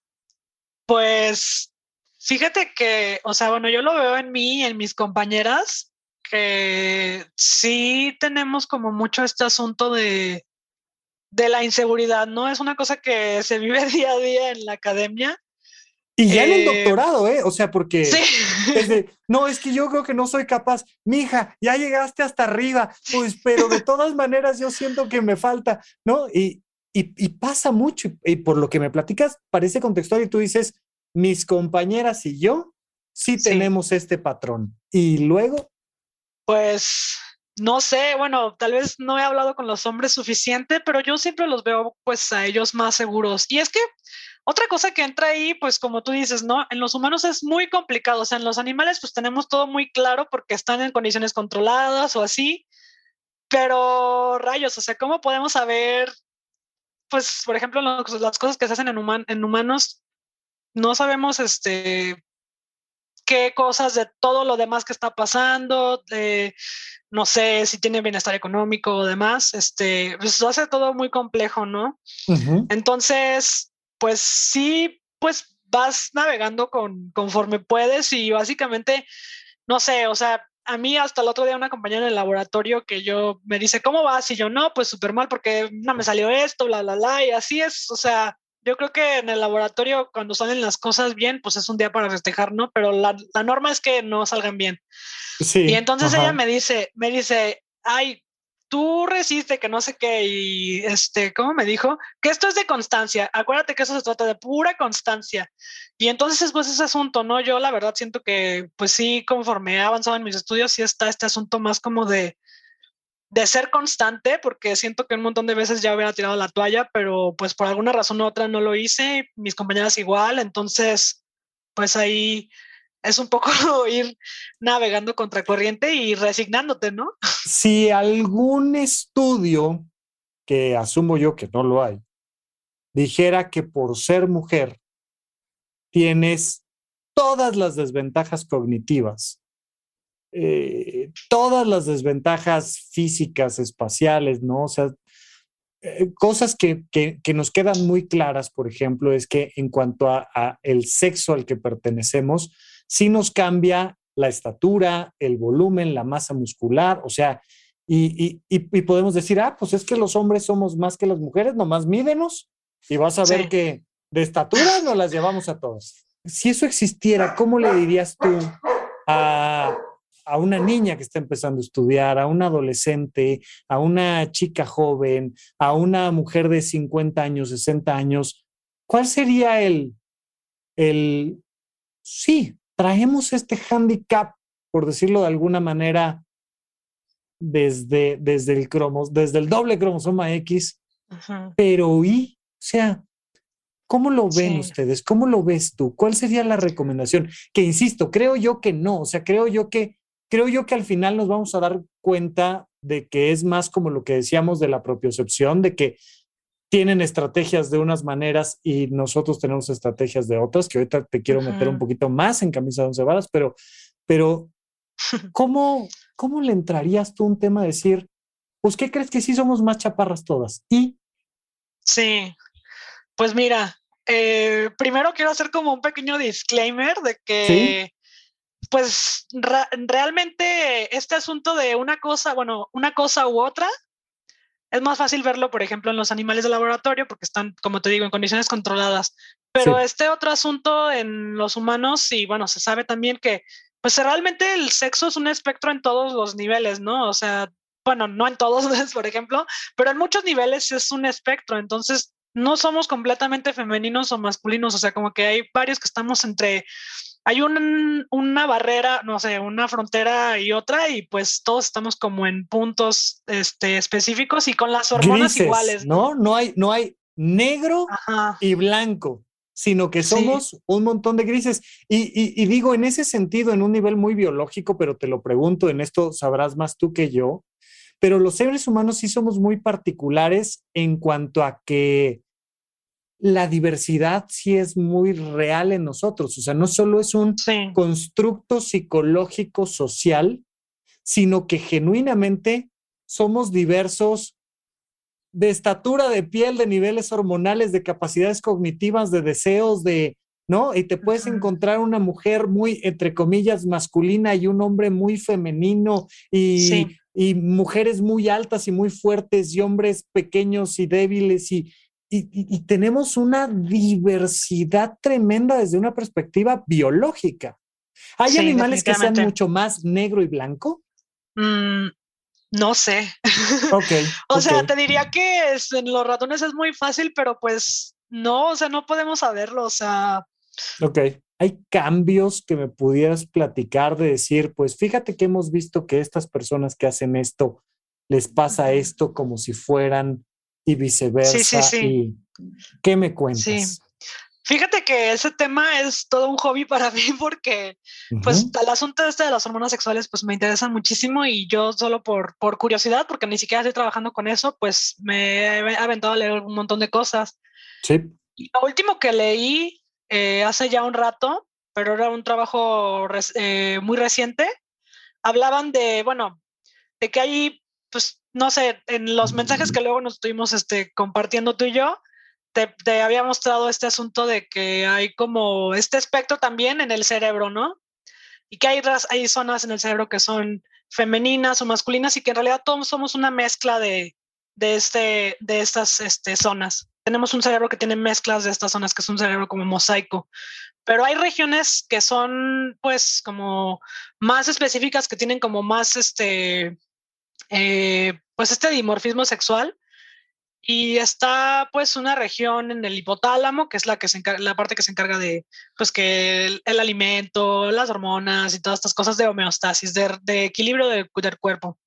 Pues fíjate que, o sea, bueno, yo lo veo en mí, en mis compañeras, que sí tenemos como mucho este asunto de, de la inseguridad, ¿no? Es una cosa que se vive día a día en la academia. Y ya eh, en el doctorado, ¿eh? O sea, porque... Sí. Es de, no, es que yo creo que no soy capaz. Mija, ya llegaste hasta arriba, pues, pero de todas maneras yo siento que me falta, ¿no? Y, y, y pasa mucho, y, y por lo que me platicas, parece contextual, y tú dices, mis compañeras y yo sí, sí tenemos este patrón. ¿Y luego? Pues, no sé, bueno, tal vez no he hablado con los hombres suficiente, pero yo siempre los veo, pues, a ellos más seguros. Y es que otra cosa que entra ahí, pues como tú dices, ¿no? En los humanos es muy complicado. O sea, en los animales pues tenemos todo muy claro porque están en condiciones controladas o así. Pero rayos, o sea, ¿cómo podemos saber? Pues, por ejemplo, los, las cosas que se hacen en, human, en humanos, no sabemos este, qué cosas de todo lo demás que está pasando, de, no sé si tienen bienestar económico o demás. Este, pues lo hace todo muy complejo, ¿no? Uh-huh. Entonces... pues sí, pues vas navegando con, conforme puedes y básicamente, no sé, o sea, a mí hasta el otro día una compañera en el laboratorio que yo me dice, ¿cómo vas? Y yo, no, pues súper mal porque no me salió esto, bla, bla, bla, y así es. O sea, yo creo que en el laboratorio cuando salen las cosas bien, pues es un día para festejar, ¿no? Pero la, la norma es que no salgan bien. Sí, y entonces ajá. ella me dice, me dice, ay, tú resiste que no sé qué, y este, ¿cómo me dijo? Que esto es de constancia, acuérdate que eso se trata de pura constancia. Y entonces pues ese asunto, ¿no? Yo la verdad siento que pues sí, conforme he avanzado en mis estudios, sí está este asunto más como de, de ser constante, porque siento que un montón de veces ya hubiera tirado la toalla, pero pues por alguna razón u otra no lo hice, mis compañeras igual, entonces pues ahí... es un poco ir navegando contracorriente y resignándote, ¿no? Si algún estudio, que asumo yo que no lo hay, dijera que por ser mujer tienes todas las desventajas cognitivas, eh, todas las desventajas físicas, espaciales, ¿no? O sea, eh, cosas que, que, que nos quedan muy claras, por ejemplo, es que en cuanto a, a el sexo al que pertenecemos, sí nos cambia la estatura, el volumen, la masa muscular, o sea, y, y, y podemos decir, ah, pues es que los hombres somos más que las mujeres, nomás mídenos y vas a ver sí. que de estatura nos las llevamos a todos. Si eso existiera, ¿cómo le dirías tú a, a una niña que está empezando a estudiar, a una adolescente, a una chica joven, a una mujer de cincuenta años, sesenta años? ¿Cuál sería el, el sí, traemos este hándicap, por decirlo de alguna manera, desde, desde, el, cromos, desde el doble cromosoma X, ajá. pero ¿y? O sea, ¿cómo lo ven sí. ustedes? ¿Cómo lo ves tú? ¿Cuál sería la recomendación? Que insisto, creo yo que no, o sea, creo yo que, creo yo que al final nos vamos a dar cuenta de que es más como lo que decíamos de la propiocepción, de que tienen estrategias de unas maneras y nosotros tenemos estrategias de otras, que ahorita te quiero ajá. meter un poquito más en camisa de once varas, pero, pero ¿cómo, ¿cómo le entrarías tú un tema de decir, pues ¿qué crees? Que sí somos más chaparras todas. ¿Y? Sí, pues mira, eh, primero quiero hacer como un pequeño disclaimer de que, ¿sí?, pues ra- realmente este asunto de una cosa, bueno, una cosa u otra, es más fácil verlo, por ejemplo, en los animales de laboratorio, porque están, como te digo, en condiciones controladas. Pero sí, este otro asunto en los humanos, y bueno, se sabe también que, pues realmente el sexo es un espectro en todos los niveles, ¿no? O sea, bueno, no en todos, por ejemplo, pero en muchos niveles es un espectro. Entonces, no somos completamente femeninos o masculinos. O sea, como que hay varios que estamos entre... Hay un, una barrera, no sé, una frontera y otra, y pues todos estamos como en puntos este, específicos y con las hormonas grises, iguales. No, no hay, no hay negro, ajá, y blanco, sino que somos, sí, un montón de grises. Y, y, y digo, en ese sentido, en un nivel muy biológico, pero te lo pregunto, en esto sabrás más tú que yo, pero los seres humanos sí somos muy particulares en cuanto a que la diversidad sí es muy real en nosotros. O sea, no solo es un, sí, constructo psicológico social, sino que genuinamente somos diversos de estatura, de piel, de niveles hormonales, de capacidades cognitivas, de deseos, de, ¿no? Y te puedes, uh-huh, encontrar una mujer muy, entre comillas, masculina y un hombre muy femenino y, sí, y mujeres muy altas y muy fuertes y hombres pequeños y débiles y Y, y, y tenemos una diversidad tremenda desde una perspectiva biológica. ¿Hay, sí, animales que sean mucho más negro y blanco? Mm, no sé. Okay, o okay. sea, te diría que es, en los ratones es muy fácil, pero pues no, o sea, no podemos saberlo. O sea... Ok. ¿Hay cambios que me pudieras platicar de decir, pues fíjate que hemos visto que estas personas que hacen esto, les pasa esto como si fueran... y viceversa? Sí, sí, sí. ¿Y qué me cuentas? Sí. Fíjate que ese tema es todo un hobby para mí porque, uh-huh, pues el asunto este de las hormonas sexuales pues me interesa muchísimo y yo solo por, por curiosidad, porque ni siquiera estoy trabajando con eso, pues me he aventado a leer un montón de cosas. Sí. Y lo último que leí eh, hace ya un rato, pero era un trabajo res, eh, muy reciente, hablaban de, bueno, de que hay, pues, no sé, en los mensajes que luego nos estuvimos este, compartiendo tú y yo, te, te había mostrado este asunto de que hay como este espectro también en el cerebro, ¿no? Y que hay, hay zonas en el cerebro que son femeninas o masculinas y que en realidad todos somos una mezcla de, de, este, de estas este, zonas. Tenemos un cerebro que tiene mezclas de estas zonas, que es un cerebro como mosaico. Pero hay regiones que son pues como más específicas, que tienen como más... este Eh, pues este dimorfismo sexual, y está pues una región en el hipotálamo que es la que se encarga, la parte que se encarga de pues que el, el alimento, las hormonas y todas estas cosas de homeostasis, de, de equilibrio de, del cuerpo.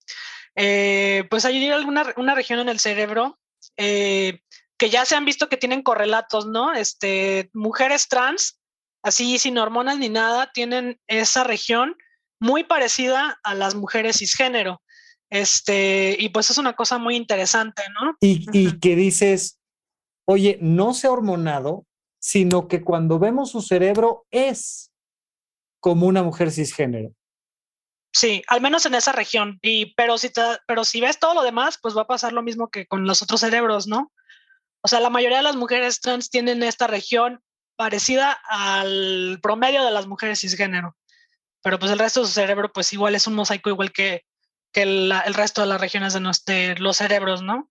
Eh, pues hay alguna una región en el cerebro eh, que ya se han visto que tienen correlatos, ¿no? Este, mujeres trans, así sin hormonas ni nada, tienen esa región muy parecida a las mujeres cisgénero. Este, y pues es una cosa muy interesante, ¿no? Y, y que dices, oye, no se ha hormonado, sino que cuando vemos su cerebro es como una mujer cisgénero. Sí, al menos en esa región. Y, pero, si te, pero si ves todo lo demás, pues va a pasar lo mismo que con los otros cerebros, ¿no? O sea, la mayoría de las mujeres trans tienen esta región parecida al promedio de las mujeres cisgénero. Pero pues el resto de su cerebro, pues igual es un mosaico igual que... que el, el resto de las regiones de, nos, de los cerebros, ¿no?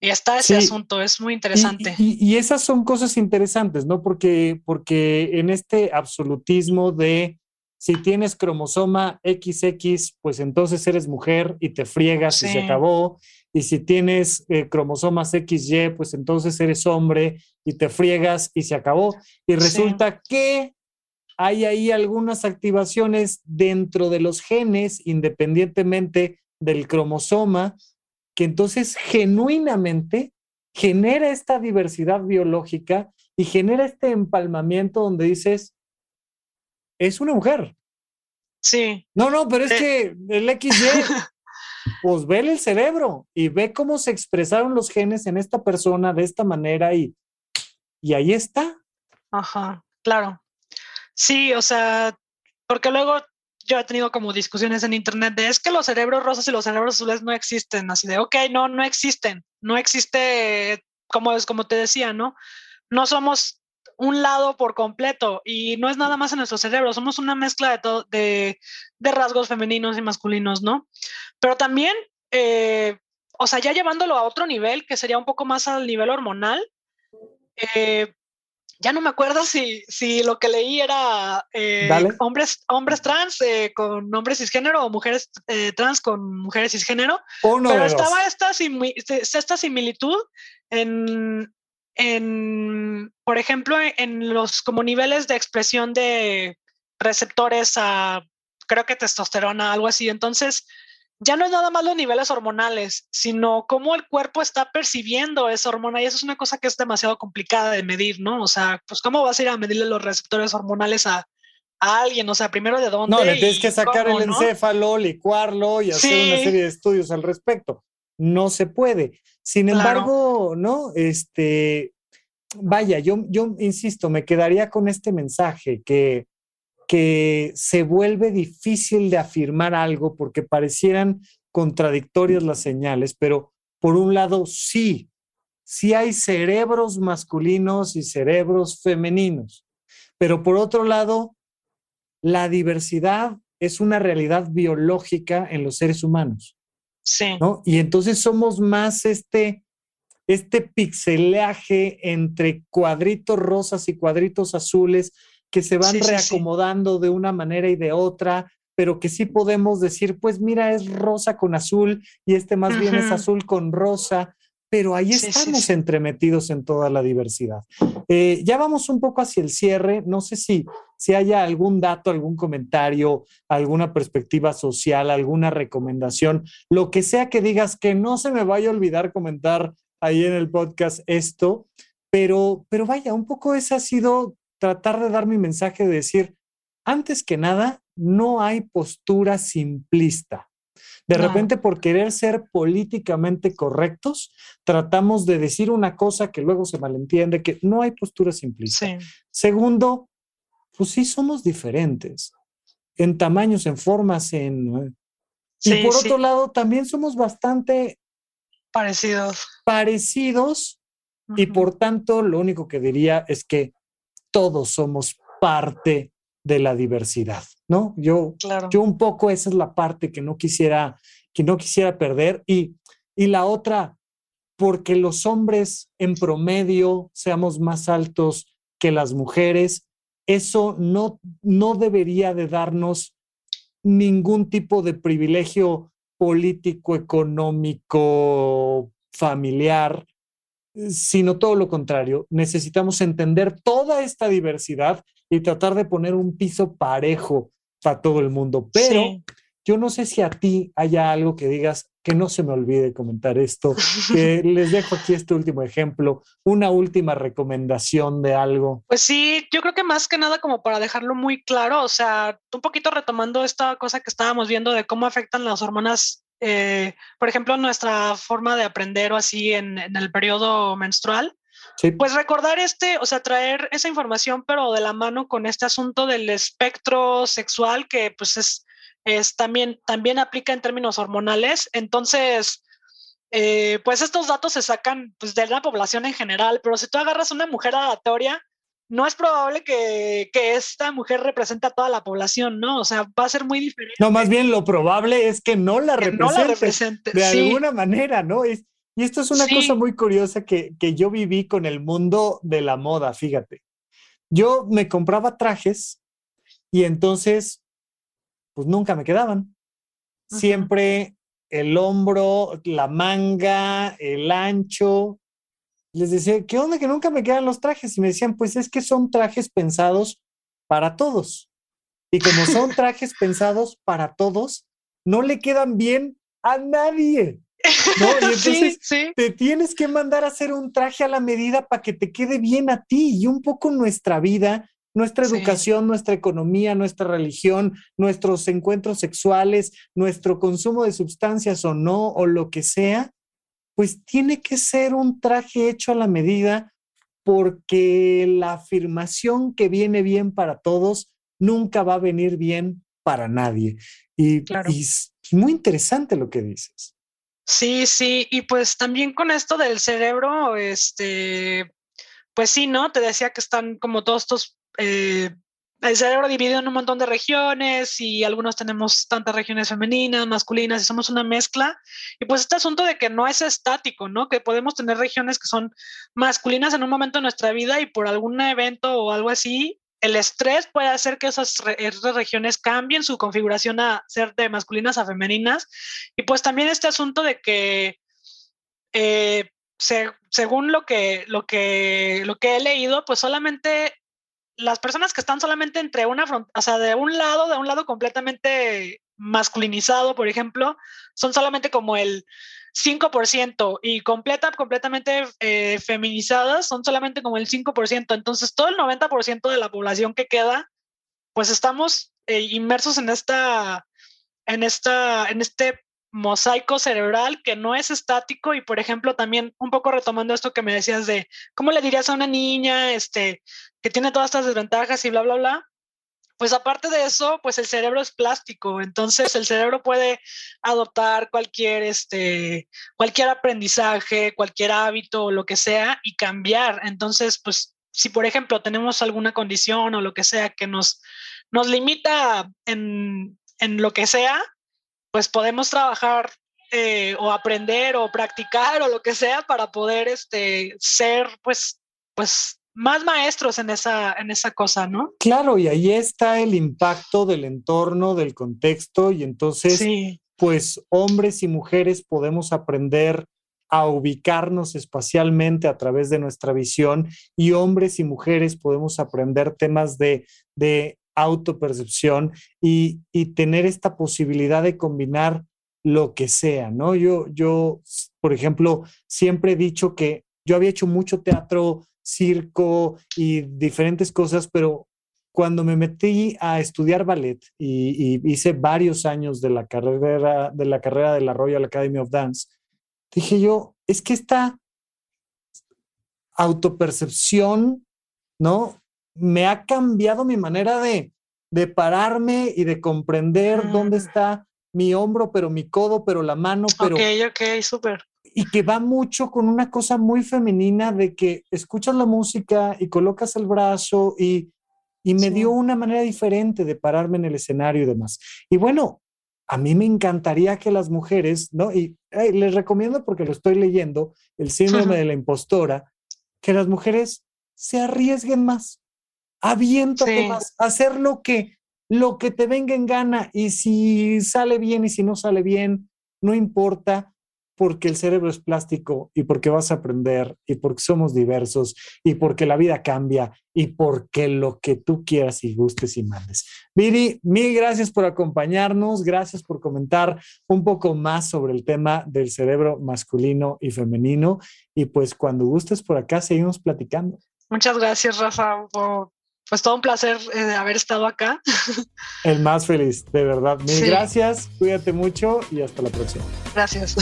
Y está ese, sí, asunto, es muy interesante. Y, y, y esas son cosas interesantes, ¿no? Porque, porque en este absolutismo de si tienes cromosoma equis equis, pues entonces eres mujer y te friegas, sí, y se acabó. Y si tienes eh, cromosomas equis ye, pues entonces eres hombre y te friegas y se acabó. Y resulta, sí, que... hay ahí algunas activaciones dentro de los genes, independientemente del cromosoma, que entonces genuinamente genera esta diversidad biológica y genera este empalmamiento donde dices, es una mujer. Sí. No, no, pero es eh. que el equis ye, pues ve el cerebro y ve cómo se expresaron los genes en esta persona de esta manera y, y ahí está. Ajá, claro. Sí, o sea, porque luego yo he tenido como discusiones en internet de es que los cerebros rosas y los cerebros azules no existen, así de, ok, no, no existen, no existe, como, es, como te decía, ¿no? No somos un lado por completo y no es nada más en nuestro cerebro, somos una mezcla de, to- de, de rasgos femeninos y masculinos, ¿no? Pero también, eh, o sea, ya llevándolo a otro nivel, que sería un poco más al nivel hormonal, eh, ya no me acuerdo si, si lo que leí era eh, hombres, hombres trans eh, con hombres cisgénero o mujeres eh, trans con mujeres cisgénero. Uno pero estaba esta, simi- esta similitud en, en, por ejemplo, en los como niveles de expresión de receptores a, creo que testosterona, algo así. Entonces, ya no es nada más los niveles hormonales, sino cómo el cuerpo está percibiendo esa hormona. Y eso es una cosa que es demasiado complicada de medir, ¿no? O sea, pues ¿cómo vas a ir a medirle los receptores hormonales a, a alguien? O sea, primero de dónde. No, le tienes que sacar cómo, el encéfalo, ¿no? Licuarlo y hacer sí. una serie de estudios al respecto. No se puede. Sin embargo, claro. ¿no? Este, vaya, yo, yo insisto, me quedaría con este mensaje que... que se vuelve difícil de afirmar algo porque parecieran contradictorias las señales, pero por un lado sí, sí hay cerebros masculinos y cerebros femeninos, pero por otro lado la diversidad es una realidad biológica en los seres humanos. Sí. ¿No? Y entonces somos más este, este pixelaje entre cuadritos rosas y cuadritos azules que se van sí, reacomodando sí, sí. de una manera y de otra, pero que sí podemos decir, pues mira, es rosa con azul y este más uh-huh. bien es azul con rosa, pero ahí sí, estamos sí, sí. entremetidos en toda la diversidad. Eh, ya vamos un poco hacia el cierre, no sé si, si haya algún dato, algún comentario, alguna perspectiva social, alguna recomendación, lo que sea que digas, que no se me vaya a olvidar comentar ahí en el podcast esto, pero, pero vaya, un poco ese ha sido... tratar de dar mi mensaje de decir, antes que nada, no hay postura simplista. De no. repente, por querer ser políticamente correctos, tratamos de decir una cosa que luego se malentiende, que no hay postura simplista. Sí. Segundo, pues sí somos diferentes en tamaños, en formas, en... Sí, y por sí. otro lado, también somos bastante... Parecidos. Parecidos uh-huh. y por tanto, lo único que diría es que todos somos parte de la diversidad, ¿no? Yo, claro. yo un poco esa es la parte que no quisiera, que no quisiera perder. Y, y la otra, porque los hombres en promedio seamos más altos que las mujeres, eso no, no debería de darnos ningún tipo de privilegio político, económico, familiar, sino todo lo contrario. Necesitamos entender toda esta diversidad y tratar de poner un piso parejo para todo el mundo. Pero sí. yo no sé si a ti haya algo que digas, que no se me olvide comentar esto, que les dejo aquí este último ejemplo, una última recomendación de algo. Pues sí, yo creo que más que nada como para dejarlo muy claro, o sea, un poquito retomando esta cosa que estábamos viendo de cómo afectan las hormonas Eh, por ejemplo, nuestra forma de aprender o así en, en el periodo menstrual, sí. pues recordar este, o sea, traer esa información, pero de la mano con este asunto del espectro sexual que pues es, es también, también aplica en términos hormonales. Entonces, eh, pues estos datos se sacan pues, de la población en general, pero si tú agarras una mujer aleatoria, no es probable que, que esta mujer represente a toda la población, ¿no? O sea, va a ser muy diferente. No, más bien lo probable es que no la, que represente, no la represente de sí. alguna manera, ¿no? Es, y esto es una sí. cosa muy curiosa que, que yo viví con el mundo de la moda, fíjate. Yo me compraba trajes y entonces, pues nunca me quedaban. Ajá. Siempre el hombro, la manga, el ancho... Les decía, ¿qué onda que nunca me quedan los trajes? Y me decían, pues es que son trajes pensados para todos. Y como son trajes pensados para todos, no le quedan bien a nadie, ¿no? Y entonces sí, sí. te tienes que mandar a hacer un traje a la medida para que te quede bien a ti. Y un poco nuestra vida, nuestra educación, sí. nuestra economía, nuestra religión, nuestros encuentros sexuales, nuestro consumo de sustancias o no, o lo que sea, pues tiene que ser un traje hecho a la medida porque la afirmación que viene bien para todos nunca va a venir bien para nadie. Y, claro. y es muy interesante lo que dices. Sí, sí. Y pues también con esto del cerebro, este, pues sí, ¿no? Te decía que están como todos estos... Eh, el cerebro dividido en un montón de regiones y algunos tenemos tantas regiones femeninas, masculinas y somos una mezcla. Y pues este asunto de que no es estático, ¿no? Que podemos tener regiones que son masculinas en un momento de nuestra vida y por algún evento o algo así, el estrés puede hacer que esas re- regiones cambien su configuración a ser de masculinas a femeninas. Y pues también este asunto de que... Eh, se, según lo que, lo que, lo que he leído, pues solamente... las personas que están solamente entre una frontera, o sea, de un lado, de un lado completamente masculinizado, por ejemplo, son solamente como el cinco por ciento y completa, completamente eh, feminizadas son solamente como el cinco por ciento. Entonces, todo el noventa por ciento de la población que queda, pues estamos eh, inmersos en esta, en esta, en este mosaico cerebral que no es estático. Y, por ejemplo, también un poco retomando esto que me decías de cómo le dirías a una niña, este, que tiene todas estas desventajas y bla, bla, bla. Pues aparte de eso, pues el cerebro es plástico. Entonces el cerebro puede adoptar cualquier, este, cualquier aprendizaje, cualquier hábito, lo que sea, y cambiar. Entonces, pues si por ejemplo tenemos alguna condición o lo que sea que nos, nos limita en, en lo que sea, pues podemos trabajar eh, o aprender o practicar o lo que sea para poder este, ser pues, pues más maestros en esa, en esa cosa, ¿no? Claro, y ahí está el impacto del entorno, del contexto, y entonces, sí. pues hombres y mujeres podemos aprender a ubicarnos espacialmente a través de nuestra visión, y hombres y mujeres podemos aprender temas de, de autopercepción y, y tener esta posibilidad de combinar lo que sea, ¿no? Yo, yo, por ejemplo, siempre he dicho que yo había hecho mucho teatro, circo y diferentes cosas, pero cuando me metí a estudiar ballet y, y hice varios años de la carrera de la carrera de la Royal Academy of Dance, dije yo, es que esta autopercepción, ¿no?, me ha cambiado mi manera de, de pararme y de comprender mm. dónde está mi hombro, pero mi codo, pero la mano, pero... Ok, ok, súper. Y que va mucho con una cosa muy femenina de que escuchas la música y colocas el brazo y, y me sí. dio una manera diferente de pararme en el escenario y demás. Y bueno, a mí me encantaría que las mujeres, ¿no? Y hey, les recomiendo, porque lo estoy leyendo, el síndrome uh-huh. de la impostora, que las mujeres se arriesguen más, aviéntate sí. más, hacer lo que, lo que te venga en gana, y si sale bien y si no sale bien, no importa, porque el cerebro es plástico y porque vas a aprender y porque somos diversos y porque la vida cambia y porque lo que tú quieras y gustes y mandes. Viri, mil gracias por acompañarnos, gracias por comentar un poco más sobre el tema del cerebro masculino y femenino, y pues cuando gustes por acá seguimos platicando. Muchas gracias, Rafa. Pues todo un placer eh, haber estado acá. El más feliz, de verdad. Mil sí. gracias, cuídate mucho y hasta la próxima. Gracias.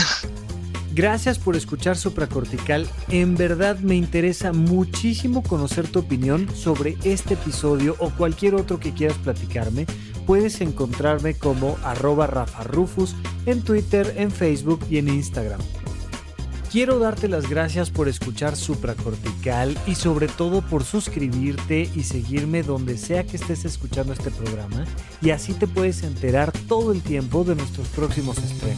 Gracias por escuchar Supracortical. En verdad me interesa muchísimo conocer tu opinión sobre este episodio o cualquier otro que quieras platicarme. Puedes encontrarme como arroba Rafa Rufus en Twitter, en Facebook y en Instagram. Quiero darte las gracias por escuchar Supracortical y sobre todo por suscribirte y seguirme donde sea que estés escuchando este programa, y así te puedes enterar todo el tiempo de nuestros próximos estrenos.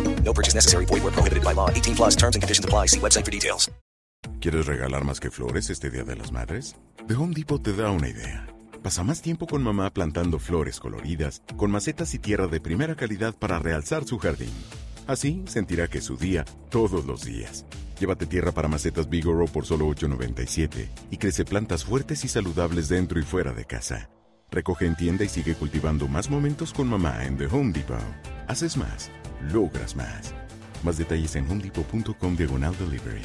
No purchase necessary. Void where prohibited by law. eighteen plus terms and conditions apply. See website for details. ¿Quieres regalar más que flores este Día de las Madres? The Home Depot te da una idea. Pasa más tiempo con mamá plantando flores coloridas, con macetas y tierra de primera calidad para realzar su jardín. Así sentirá que es su día todos los días. Llévate tierra para macetas Vigoro por solo ocho noventa y siete y crece plantas fuertes y saludables dentro y fuera de casa. Recoge en tienda y sigue cultivando más momentos con mamá en The Home Depot. Haces más, logras más. Más detalles en home depot punto com diagonal delivery.